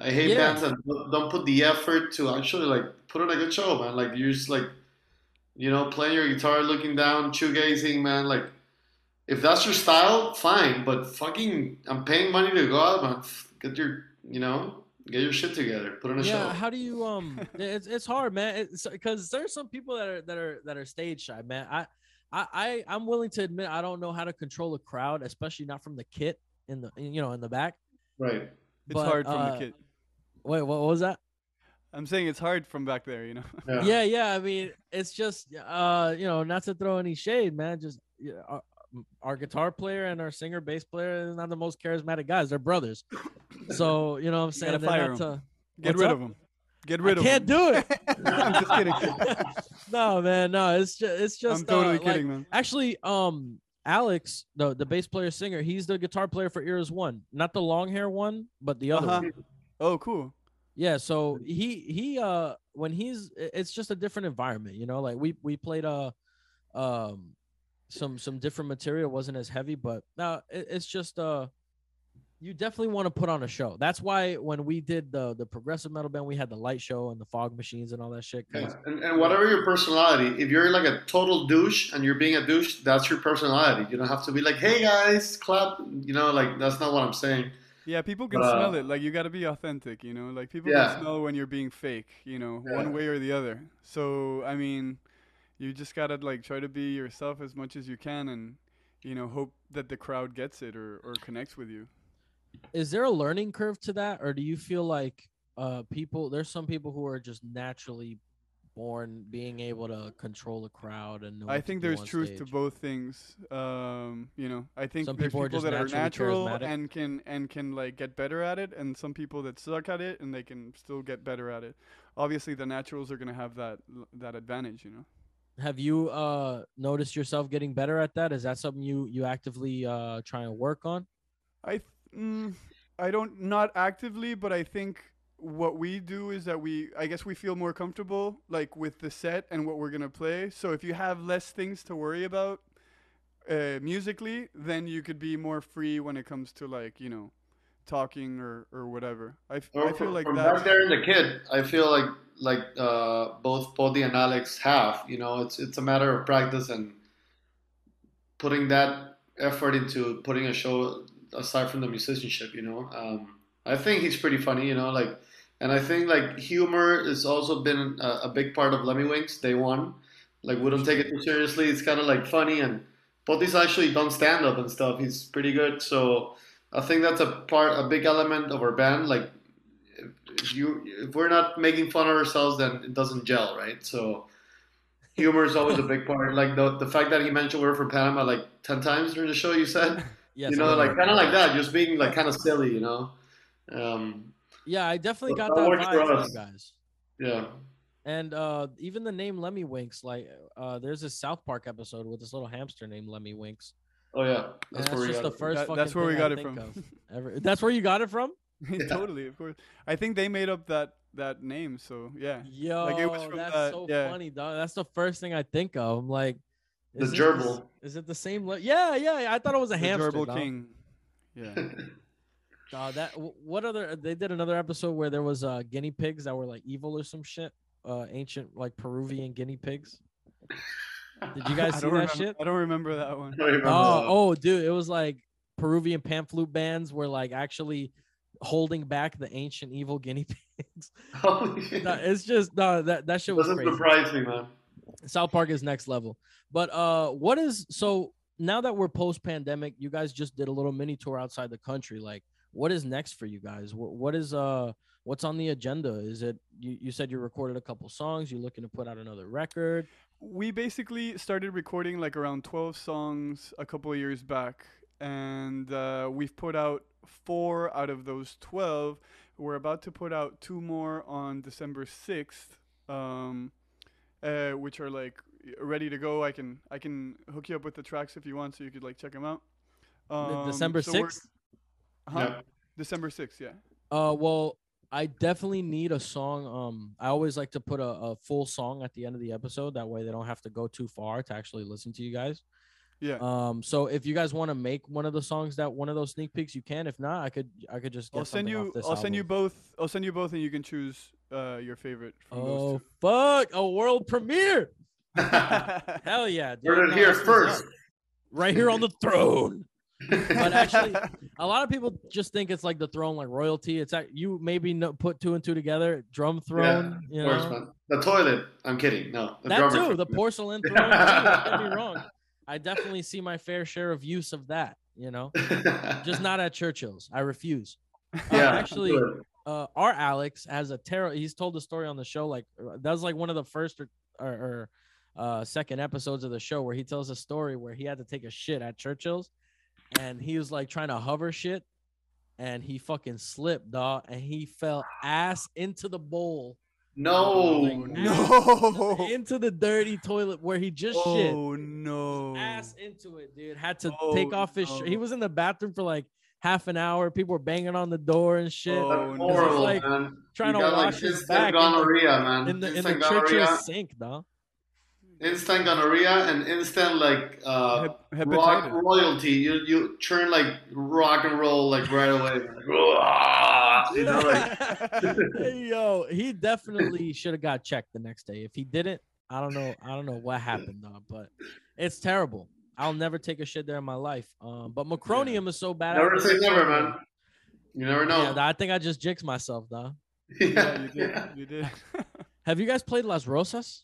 I hate yeah. bands that don't put the effort to actually, like, put on a good show, man. Like, you're just, like, you know, playing your guitar, looking down, shoegazing, man, like, if that's your style, fine, but fucking, I'm paying money to go out, man. Get your, you know, get your shit together. Put on a yeah, show. Yeah, how do you, um, it's it's hard, man, because there's some people that are that are that are stage shy, man. I, I, I, I'm willing to admit I don't know how to control a crowd, especially not from the kit in the, you know, in the back. Right. But, it's hard from uh, the kit. Wait, what was that? I'm saying it's hard from back there, you know. Yeah, yeah. yeah I mean, it's just, uh, you know, not to throw any shade, man. Just. Uh, Our guitar player and our singer bass player is not the most charismatic guys. They're brothers. So, you know what I'm saying? Fire not to, Get rid up? Of them. Get rid I of them. Can't do it. I'm just kidding. No, man. No, it's just, it's just, I'm totally uh, kidding, like, man. Actually, um, Alex, the, the bass player singer, he's the guitar player for Eras One, not the long hair one, but the other uh-huh. one. Oh, cool. Yeah. So he, he, uh, when he's, it's just a different environment, you know, like we, we played, uh, um, Some some different material, wasn't as heavy, but now it, it's just uh, you definitely want to put on a show. That's why when we did the the progressive metal band, we had the light show and the fog machines and all that shit. Yeah. And, and whatever your personality, if you're like a total douche and you're being a douche, that's your personality. You don't have to be like, hey guys, clap. You know, like that's not what I'm saying. Yeah, people can uh, smell it. Like you got to be authentic. You know, like people yeah. can smell when you're being fake. You know, yeah. one way or the other. So I mean. You just gotta like try to be yourself as much as you can, and you know hope that the crowd gets it or, or connects with you. Is there a learning curve to that, or do you feel like uh, people? There's some people who are just naturally born being able to control a crowd, and know I think there's truth stage. To both things. Um, you know, I think some there's people, people that are natural and can and can like get better at it, and some people that suck at it and they can still get better at it. Obviously, the naturals are gonna have that that advantage, you know. Have you uh, noticed yourself getting better at that? Is that something you you actively uh, try and work on? I mm, I don't not actively, but I think what we do is that we I guess we feel more comfortable like with the set and what we're gonna play. So if you have less things to worry about uh, musically, then you could be more free when it comes to like you know talking or or whatever. I, or I feel like from that. Back there in the kid, I feel like like uh, both Poti and Alex have. You know, it's it's a matter of practice and putting that effort into putting a show aside from the musicianship. You know, um, I think he's pretty funny. You know, like, and I think like humor has also been a, a big part of Lemmy Winks Day One. Like, we don't take it too seriously. It's kind of like funny, and Poti's actually done stand up and stuff. He's pretty good. So I think that's a part, a big element of our band. Like, if you, if we're not making fun of ourselves, then it doesn't gel, right? So humor is always a big part. Like the the fact that he mentioned we're from Panama like ten times during the show, you said, yes, you know, like kind of like that, just being like kind of silly, you know. Um, yeah, I definitely got that, that vibe from you guys. Yeah. And uh, even the name Lemmy Winks, like uh, there's a South Park episode with this little hamster named Lemmy Winks. Oh yeah, that's, that's just the first. That, that's where we got I it from. Ever. That's where you got it from. Yeah. Totally, of course. I think they made up that that name, so yeah. Yo, like, it was from that's that, so yeah. funny, dog. That's the first thing I think of. I'm like, the is gerbil. This, is it the same? Le- yeah, yeah, yeah. I thought it was a the hamster. Gerbil dog. King. Yeah. uh, that. What other? They did another episode where there was uh, guinea pigs that were like evil or some shit. Uh, ancient like Peruvian guinea pigs. Did you guys see that remember, shit? I don't remember that one. Remember oh, that. oh, dude, it was like Peruvian pan flute bands were like actually holding back the ancient evil guinea pigs. Oh, yeah. No, it's just no, that that shit was crazy. Surprising, man. South Park is next level. But uh, what is so now that we're post pandemic? You guys just did a little mini tour outside the country. Like, what is next for you guys? What, what is uh, what's on the agenda? Is it you? You said you recorded a couple songs. You're looking to put out another record. We basically started recording like around twelve songs a couple of years back, and uh, we've put out four out of those twelve. We're about to put out two more on December sixth, um, uh, which are like ready to go. I can I can hook you up with the tracks if you want, so you could like check them out. Um, December sixth? Uh-huh. Yeah. December sixth, yeah. Uh, well, I definitely need a song. Um, I always like to put a, a full song at the end of the episode. That way they don't have to go too far to actually listen to you guys. Yeah. Um. So if you guys want to make one of the songs that one of those sneak peeks, you can. If not, I could. I could just. Get I'll send you. Off this I'll album. send you both. I'll send you both, and you can choose uh your favorite. From oh those two. fuck! A world premiere. Hell yeah! Dude. Heard it no, here first. Right here on the throne. But actually, a lot of people just think it's like the throne, like royalty. It's like you maybe no, put two and two together. Drum throne, yeah, you know? Course, man. The toilet. I'm kidding. No, the that too. Throne. The porcelain throne. Too. Don't get me wrong. I definitely see my fair share of use of that. You know, just not at Churchill's. I refuse. Yeah, uh, actually, sure. uh, our Alex has a terror. He's told the story on the show. Like that was like one of the first or. or, or uh, second episodes of the show where he tells a story where he had to take a shit at Churchill's. And he was like trying to hover shit and he fucking slipped, dog. And he fell ass into the bowl. No, like, no. Into the dirty toilet where he just oh, shit. Oh, no. Ass into it, dude. Had to oh, take off his no. shirt. He was in the bathroom for like half an hour. People were banging on the door and shit. Oh, no. Horrible, like man. Trying you to wash like his back gonorrhea, in the, man. In the, in the Churchill's sink, dog. Instant gonorrhea and instant like uh, Hep- rock royalty. You you turn like rock and roll like right away. Like, you know, like. Yo, he definitely should have got checked the next day. If he didn't, I don't know. I don't know what happened, though, but it's terrible. I'll never take a shit there in my life. Um, but Macronium yeah. is so bad. Never say never, man. You never know. Yeah, I think I just jinxed myself, though. Yeah, yeah you did. Yeah. You did. Have you guys played Las Rosas?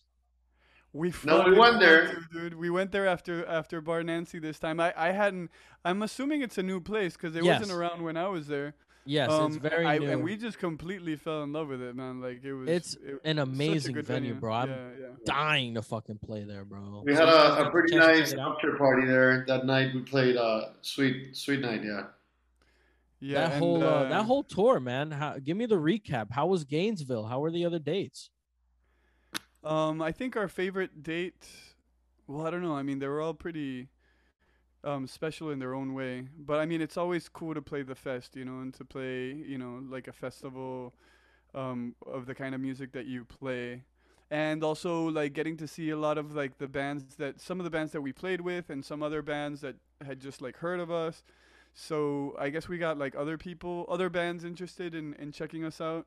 We no, we went there, dude. We went there after after Bar Nancy this time. I, I hadn't. I'm assuming it's a new place because it yes. wasn't around when I was there. Yes, um, it's very I, new. And we just completely fell in love with it, man. Like it was. It's it, an amazing venue, venue, bro. I'm yeah, yeah. dying to fucking play there, bro. We had a, a pretty nice after party there that night. We played uh sweet sweet night, yeah. Yeah, that and, whole uh, uh, that whole tour, man. How, give me the recap. How was Gainesville? How were the other dates? Um, I think our favorite date, well, I don't know. I mean, they were all pretty um, special in their own way. But, I mean, it's always cool to play the fest, you know, and to play, you know, like a festival um, of the kind of music that you play. And also, like, getting to see a lot of, like, the bands that, some of the bands that we played with and some other bands that had just, like, heard of us. So I guess we got like other people, other bands interested in, in checking us out.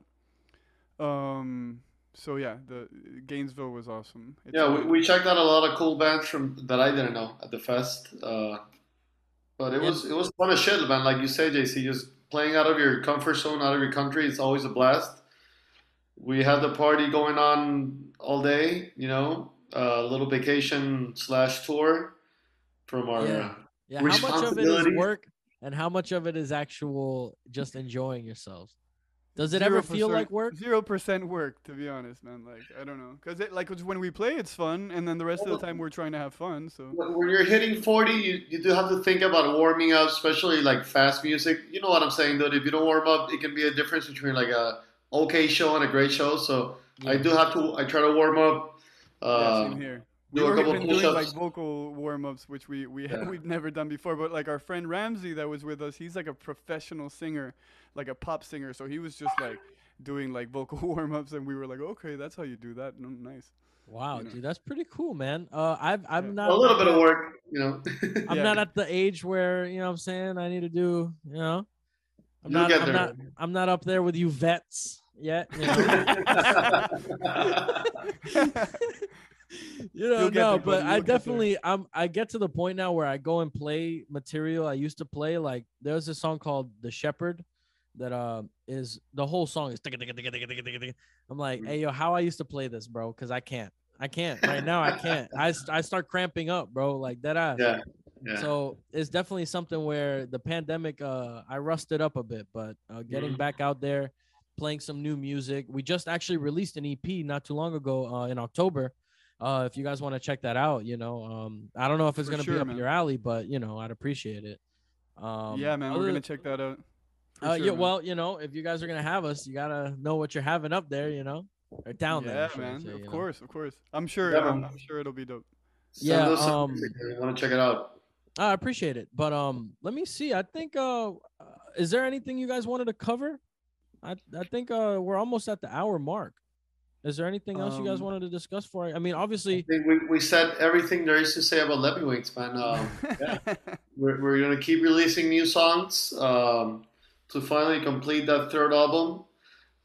Um, so yeah, the Gainesville was awesome. It's yeah, we, we checked out a lot of cool bands from that I didn't know at the fest. Uh, but it yeah. was it was fun as shit, man. Like you say, J C, just playing out of your comfort zone, out of your country, it's always a blast. We had the party going on all day, you know, a uh, little vacation slash tour from our yeah. Yeah, how much of it is work and how much of it is actual just enjoying yourselves? Does it ever feel like work? Zero percent work, to be honest, man. Like, I don't know. Because it, like, when we play, it's fun. And then the rest of the time, we're trying to have fun. So when you're hitting forty, you, you do have to think about warming up, especially, like, fast music. You know what I'm saying, dude? If you don't warm up, it can be a difference between, like, a okay show and a great show. So yeah. I do have to – I try to warm up. Uh, yeah, same here. We were even doing like vocal warm-ups, which we, we yeah. we'd never done before. But like our friend Ramsey that was with us, he's like a professional singer, like a pop singer. So he was just like doing like vocal warm-ups, and we were like, okay, that's how you do that. Nice. Wow, you know? Dude, that's pretty cool, man. Uh, I've, I'm yeah. not a little bit of work, you know. I'm yeah. not at the age where, you know what I'm saying, I need to do, you know. I'm You'll not. Get I'm there. not. I'm not up there with you vets yet. You know? You know, no, but I definitely, I'm, I get to the point now where I go and play material I used to play. Like, there's this song called The Shepherd that uh, is, the whole song is, I'm like, hey, yo, how I used to play this, bro, because I can't. I can't. Right now, I can't. I, I start cramping up, bro, like that ass. Yeah, yeah. So it's definitely something where the pandemic, uh, I rusted up a bit, but uh, getting mm. back out there, playing some new music. We just actually released an E P not too long ago uh, in October. Uh, if you guys want to check that out, you know, um, I don't know if it's going to sure, be up man. your alley, but, you know, I'd appreciate it. Um, yeah, man, we're going to check that out. Uh, sure, yeah, man. Well, you know, if you guys are going to have us, you got to know what you're having up there, you know, or down yeah, there. Yeah, man, say, of course, know? of course. I'm sure yeah, I'm, I'm sure it'll be dope. Yeah, um, I want to check it out. I appreciate it. But um, let me see. I think uh, is there anything you guys wanted to cover? I, I think uh, we're almost at the hour mark. Is there anything else um, you guys wanted to discuss for? I mean, obviously, I think we we said everything there is to say about Lemmy Winks, man. Um, yeah. We're we're gonna keep releasing new songs um, to finally complete that third album,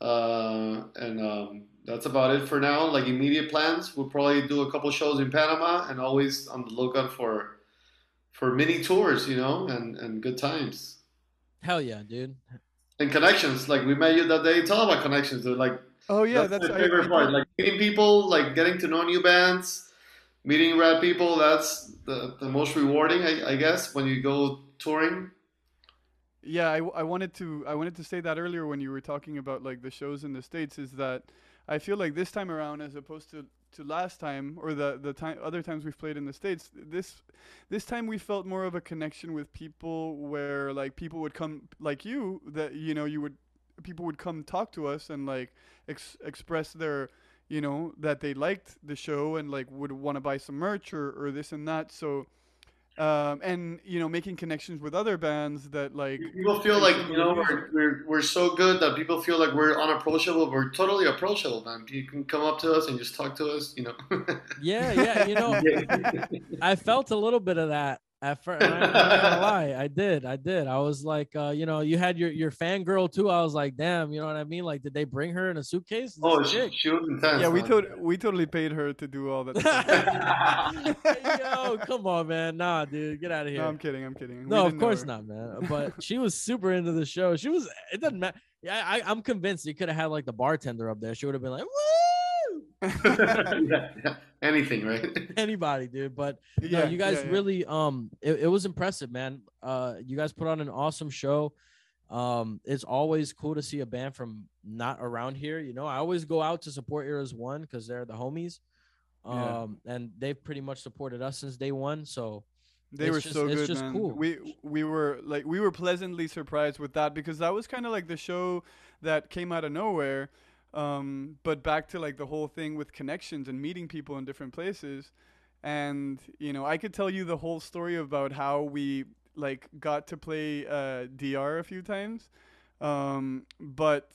uh, and um, that's about it for now. Like immediate plans, we'll probably do a couple shows in Panama, and always on the lookout for for mini tours, you know, and and good times. Hell yeah, dude! And connections, like we met you that day. Tell about connections, dude. Like. Oh yeah, that's, that's my favorite I, I, part. Like meeting people, like getting to know new bands, meeting rad people. That's the, the most rewarding, I, I guess, when you go touring. Yeah, I, I wanted to I wanted to say that earlier when you were talking about like the shows in the States. Is that I feel like this time around, as opposed to, to last time or the the time other times we've played in the States, this this time we felt more of a connection with people where like people would come like you that you know you would. people would come talk to us and like ex express their, you know, that they liked the show and like would want to buy some merch or, or this and that. So, um, and you know, making connections with other bands that like people feel like, you know, we're, we're, we're so good that people feel like we're unapproachable. We're totally approachable, man. You can come up to us and just talk to us, you know? Yeah. Yeah. You know, I felt a little bit of that. At first, I'm not gonna lie, I did, I did. I was like, uh, you know, you had your your fangirl too. I was like, damn, you know what I mean? Like, did they bring her in a suitcase? Oh, she, she was intense. Yeah, we totally we totally paid her to do all that. Yo, come on, man. Nah, dude, get out of here. No, I'm kidding. I'm kidding. No, of course not, man. But she was super into the show. She was. It doesn't matter. Yeah, I, I'm convinced you could have had like the bartender up there. She would have been like, woo! yeah, yeah. Anything, right? Anybody, dude. But yeah, no, you guys yeah, yeah. really, um, it, it was impressive, man. Uh, you guys put on an awesome show. Um, it's always cool to see a band from not around here. You know, I always go out to support Eras One because they're the homies, um, yeah. and they've pretty much supported us since day one. So they it's were just, so it's good, just man. Cool. We we were like we were pleasantly surprised with that because that was kind of like the show that came out of nowhere. Um, but back to like the whole thing with connections and meeting people in different places. And, you know, I could tell you the whole story about how we like got to play uh, D R a few times. Um, but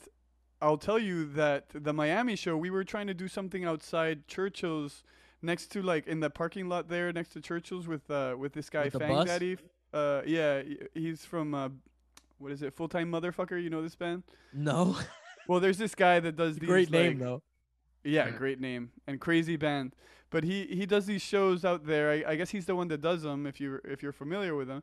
I'll tell you that the Miami show, we were trying to do something outside Churchill's next to like in the parking lot there next to Churchill's with uh, with this guy, with Fang Daddy. Uh, yeah, he's from uh, what is it? Full Time Motherfucker. You know this band? No. Well, there's this guy that does these, great name like, though. Yeah, great name and crazy band. But he, he does these shows out there. I, I guess he's the one that does them. If you if you're familiar with him,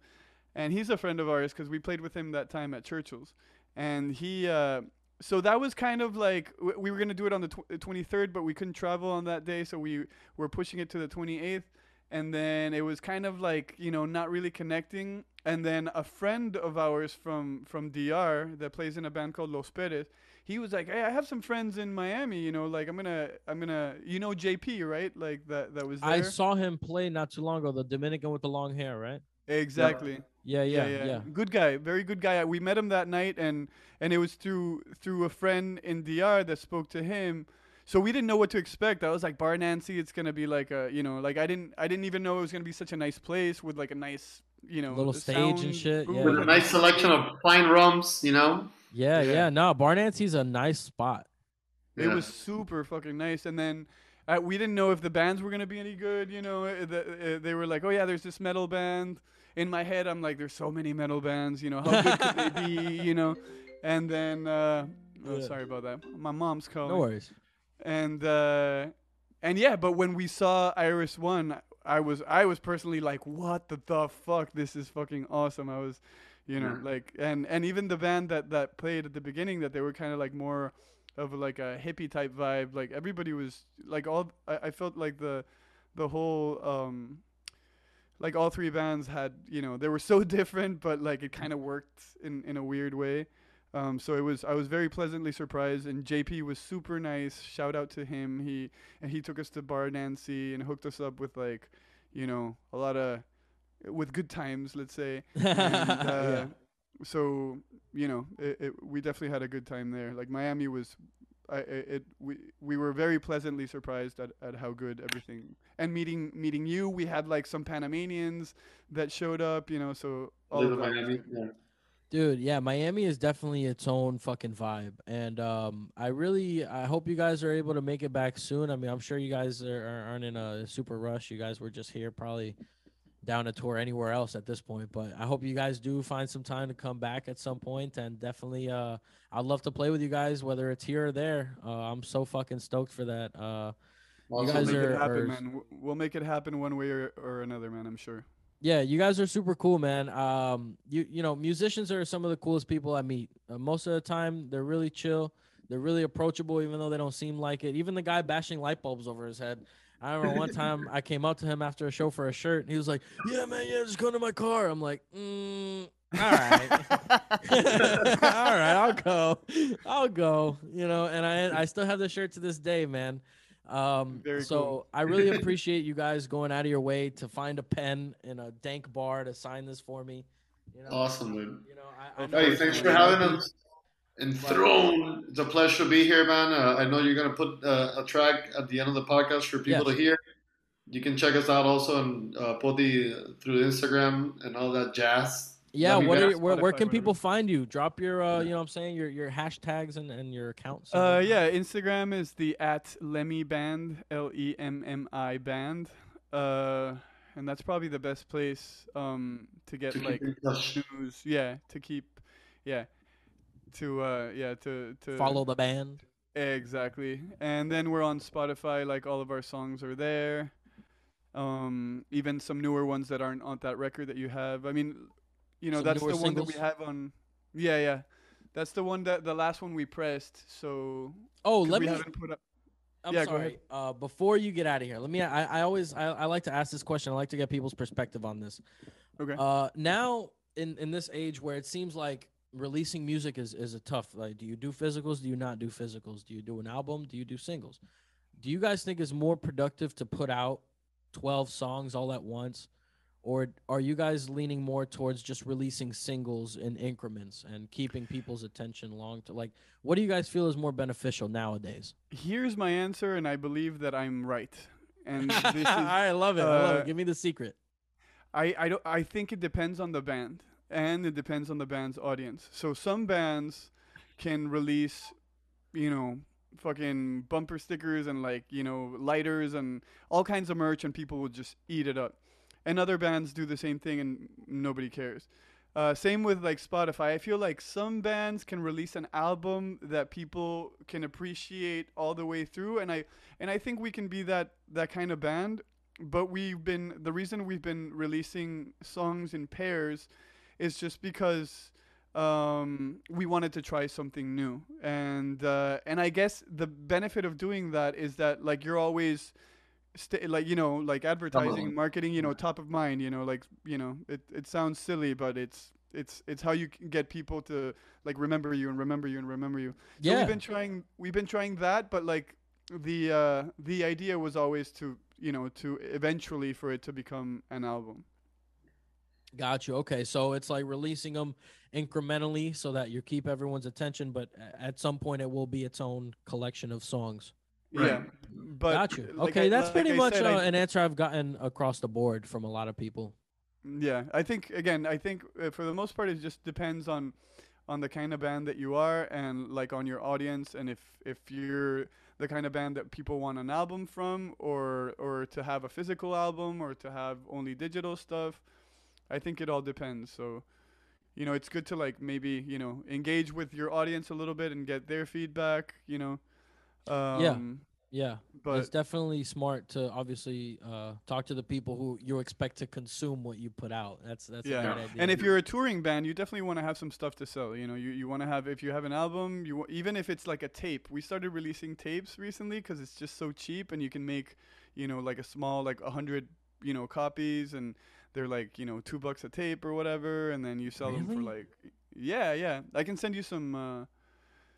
and he's a friend of ours because we played with him that time at Churchill's, and he. Uh, So that was kind of like w- we were going to do it on the tw- twenty-third, but we couldn't travel on that day. So we were pushing it to the twenty-eighth. And then it was kind of like, you know, not really connecting. And then a friend of ours from, from D R that plays in a band called Los Perez, he was like, hey, I have some friends in Miami, you know, like I'm going to I'm going to, you know, J P, right? Like that, that was there. I saw him play not too long ago, the Dominican with the long hair, right? Exactly. Yeah yeah, yeah, yeah, yeah. Good guy, very good guy. We met him that night, and and it was through through a friend in D R that spoke to him. So we didn't know what to expect. I was like, Bar Nancy, it's gonna be like a, you know, like I didn't I didn't even know it was gonna be such a nice place with like a nice, you know, little stage and shit. Yeah. With a nice selection of fine rums, you know. Yeah, yeah. yeah. No, Bar Nancy's a nice spot. Yeah. It was super fucking nice, and then. Uh, we didn't know if the bands were going to be any good, you know. Uh, the, uh, they were like, oh, yeah, there's this metal band. In my head, I'm like, there's so many metal bands, you know. How good could they be, you know? And then, uh, oh, yeah. sorry about that. My mom's calling. No worries. And, uh, and yeah, but when we saw Eras One, I was I was personally like, what the, the fuck? This is fucking awesome. I was, you know, yeah. like, and, and even the band that, that played at the beginning, that they were kind of like more... of like a hippie type vibe, like everybody was like all. I, I felt like the, the whole um, like all three bands had, you know, they were so different, but like it kind of worked in in a weird way. Um, so it was I was very pleasantly surprised, and J P was super nice. Shout out to him. He and he took us to Bar Nancy and hooked us up with like, you know, a lot of with good times, let's say. and, uh, yeah. So, you know, it, it, we definitely had a good time there. Like Miami was, I, it, it we we were very pleasantly surprised at, at how good everything. And meeting meeting you, we had like some Panamanians that showed up, you know. So all Little of Miami, yeah. Dude, yeah, Miami is definitely its own fucking vibe, and um, I really I hope you guys are able to make it back soon. I mean, I'm sure you guys are, aren't in a super rush. You guys were just here probably. Down a tour anywhere else at this point, but I hope you guys do find some time to come back at some point, and definitely uh I'd love to play with you guys, whether it's here or there. uh I'm so fucking stoked for that. uh well, you guys we'll make are, it happen, are man. We'll make it happen one way or, or another, man. I'm sure. Yeah, you guys are super cool, man. um you you know, musicians are some of the coolest people I meet. Uh, most of the time they're really chill, they're really approachable, even though they don't seem like it. Even the guy bashing light bulbs over his head, I remember one time I came up to him after a show for a shirt, and he was like, yeah, man, yeah, just go to my car. I'm like, mm, all right. all right, I'll go. I'll go, you know, and I I still have the shirt to this day, man. Um, Very so cool. I really appreciate you guys going out of your way to find a pen in a dank bar to sign this for me. You know, awesome, dude. You know, I, I hey, thanks for having us. Enthroned. It's a pleasure to be here, man. Uh, I know you're going to put uh, a track at the end of the podcast for people yes. to hear. You can check us out also on uh, Poti through Instagram and all that jazz. Yeah, what are you, where, where can people find you? Drop your, uh, you know what I'm saying, your your hashtags and, and your accounts. Uh, yeah, Instagram is the at Lemmy Band, L E M M I Band. Uh, and that's probably the best place um, to get, to like, news. Yeah, to keep, yeah. To uh yeah to, to follow the band, exactly. And then we're on Spotify, like all of our songs are there, um even some newer ones that aren't on that record that you have. I mean, you know, some that's the one singles. That we have on yeah yeah that's the one that the last one we pressed. So oh let me put up, I'm yeah, sorry uh before you get out of here, let me I, I always I, I like to ask this question. I like to get people's perspective on this. Okay. Uh now in in this age where it seems like releasing music is, is a tough, like, do you do physicals? Do you not do physicals? Do you do an album? Do you do singles? Do you guys think it's more productive to put out twelve songs all at once? Or are you guys leaning more towards just releasing singles in increments and keeping people's attention long to, like, what do you guys feel is more beneficial nowadays? Here's my answer. And I believe that I'm right. And this is, I love it. Uh, I love it. Give me the secret. I, I don't, I think it depends on the band. And it depends on the band's audience. So some bands can release, you know, fucking bumper stickers and like, you know, lighters and all kinds of merch, and people will just eat it up. And other bands do the same thing and nobody cares. Uh, same with like Spotify. I feel like some bands can release an album that people can appreciate all the way through, and I and I think we can be that that kind of band. But we've been the reason we've been releasing songs in pairs is just because um, we wanted to try something new, and uh, and I guess the benefit of doing that is that like you're always. St- like you know like advertising marketing you know top of mind you know like you know it it sounds silly but it's it's it's how you get people to like remember you and remember you and remember you so yeah we've been trying we've been trying that but like the uh the idea was always to you know to eventually for it to become an album. Got you. Okay, so it's like releasing them incrementally so that you keep everyone's attention, but at some point it will be its own collection of songs. Right. Yeah, but got you. Like okay, I, that's like pretty I much said, uh, an answer I've gotten across the board from a lot of people. Yeah, I think again, I think uh, for the most part, it just depends on, on the kind of band that you are and like on your audience, and if if you're the kind of band that people want an album from, or or to have a physical album, or to have only digital stuff. I think it all depends. So, you know, it's good to like maybe you know engage with your audience a little bit and get their feedback. You know. Um, yeah, yeah, but it's definitely smart to obviously uh, talk to the people who you expect to consume what you put out. That's that's yeah. a great idea. And if you're a touring band, you definitely want to have some stuff to sell. You know, you, you want to have if you have an album, you even if it's like a tape. We started releasing tapes recently because it's just so cheap, and you can make, you know, like a small like a hundred you know copies, and they're like you know two bucks a tape or whatever, and then you sell really? them for like yeah yeah. I can send you some. Uh,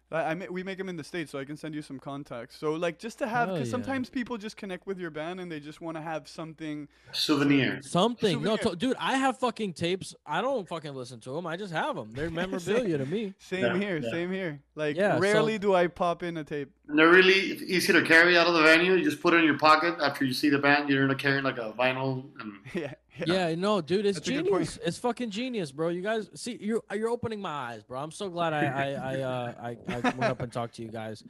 I, I ma- we make them in the States, so I can send you some contacts. So, like, just to have, because oh, yeah. sometimes people just connect with your band and they just want to have something. Souvenir. Something. Souvenir. No, to, dude, I have fucking tapes. I don't fucking listen to them. I just have them. They're memorabilia to me. Same yeah, here. Yeah. Same here. Like, yeah, rarely so, do I pop in a tape. And they're really easy to carry out of the venue. You just put it in your pocket after you see the band. You're not carrying, like, a vinyl. And... Yeah. Yeah, yeah, no, dude, it's That's genius. It's fucking genius, bro. You guys, see, you're you're opening my eyes, bro. I'm so glad I I I, uh, I, I went up and talked to you guys.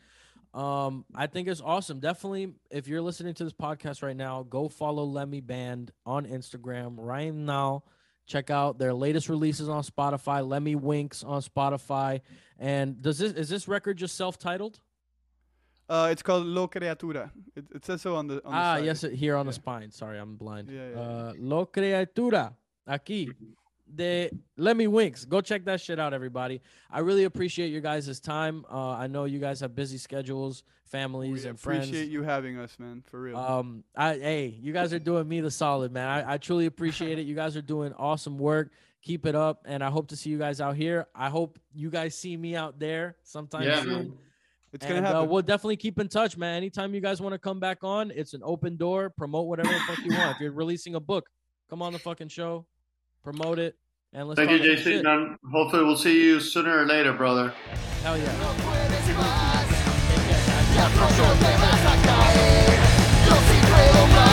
Um, I think it's awesome. Definitely, if you're listening to this podcast right now, go follow Lemmy Band on Instagram right now. Check out their latest releases on Spotify. Lemmy Winks on Spotify. And does this is this record just self-titled? Uh, it's called La Creatura. It, it says so on the on Ah, the side. yes, here on yeah. the spine. Sorry, I'm blind. Yeah, yeah. Uh, La Creatura, aquí, de Lemmy Winks. Go check that shit out, everybody. I really appreciate your guys' time. Uh, I know you guys have busy schedules, families, we and friends. I appreciate you having us, man, for real. Um, I Hey, you guys are doing me the solid, man. I, I truly appreciate it. You guys are doing awesome work. Keep it up, and I hope to see you guys out here. I hope you guys see me out there sometime yeah, soon. Man. It's and, gonna happen. Uh, we'll definitely keep in touch, man. Anytime you guys want to come back on, it's an open door. Promote whatever the fuck you want. If you're releasing a book, come on the fucking show, promote it, and let's. Thank you, J C. Man. Hopefully, well see you sooner or later, brother. Hell yeah.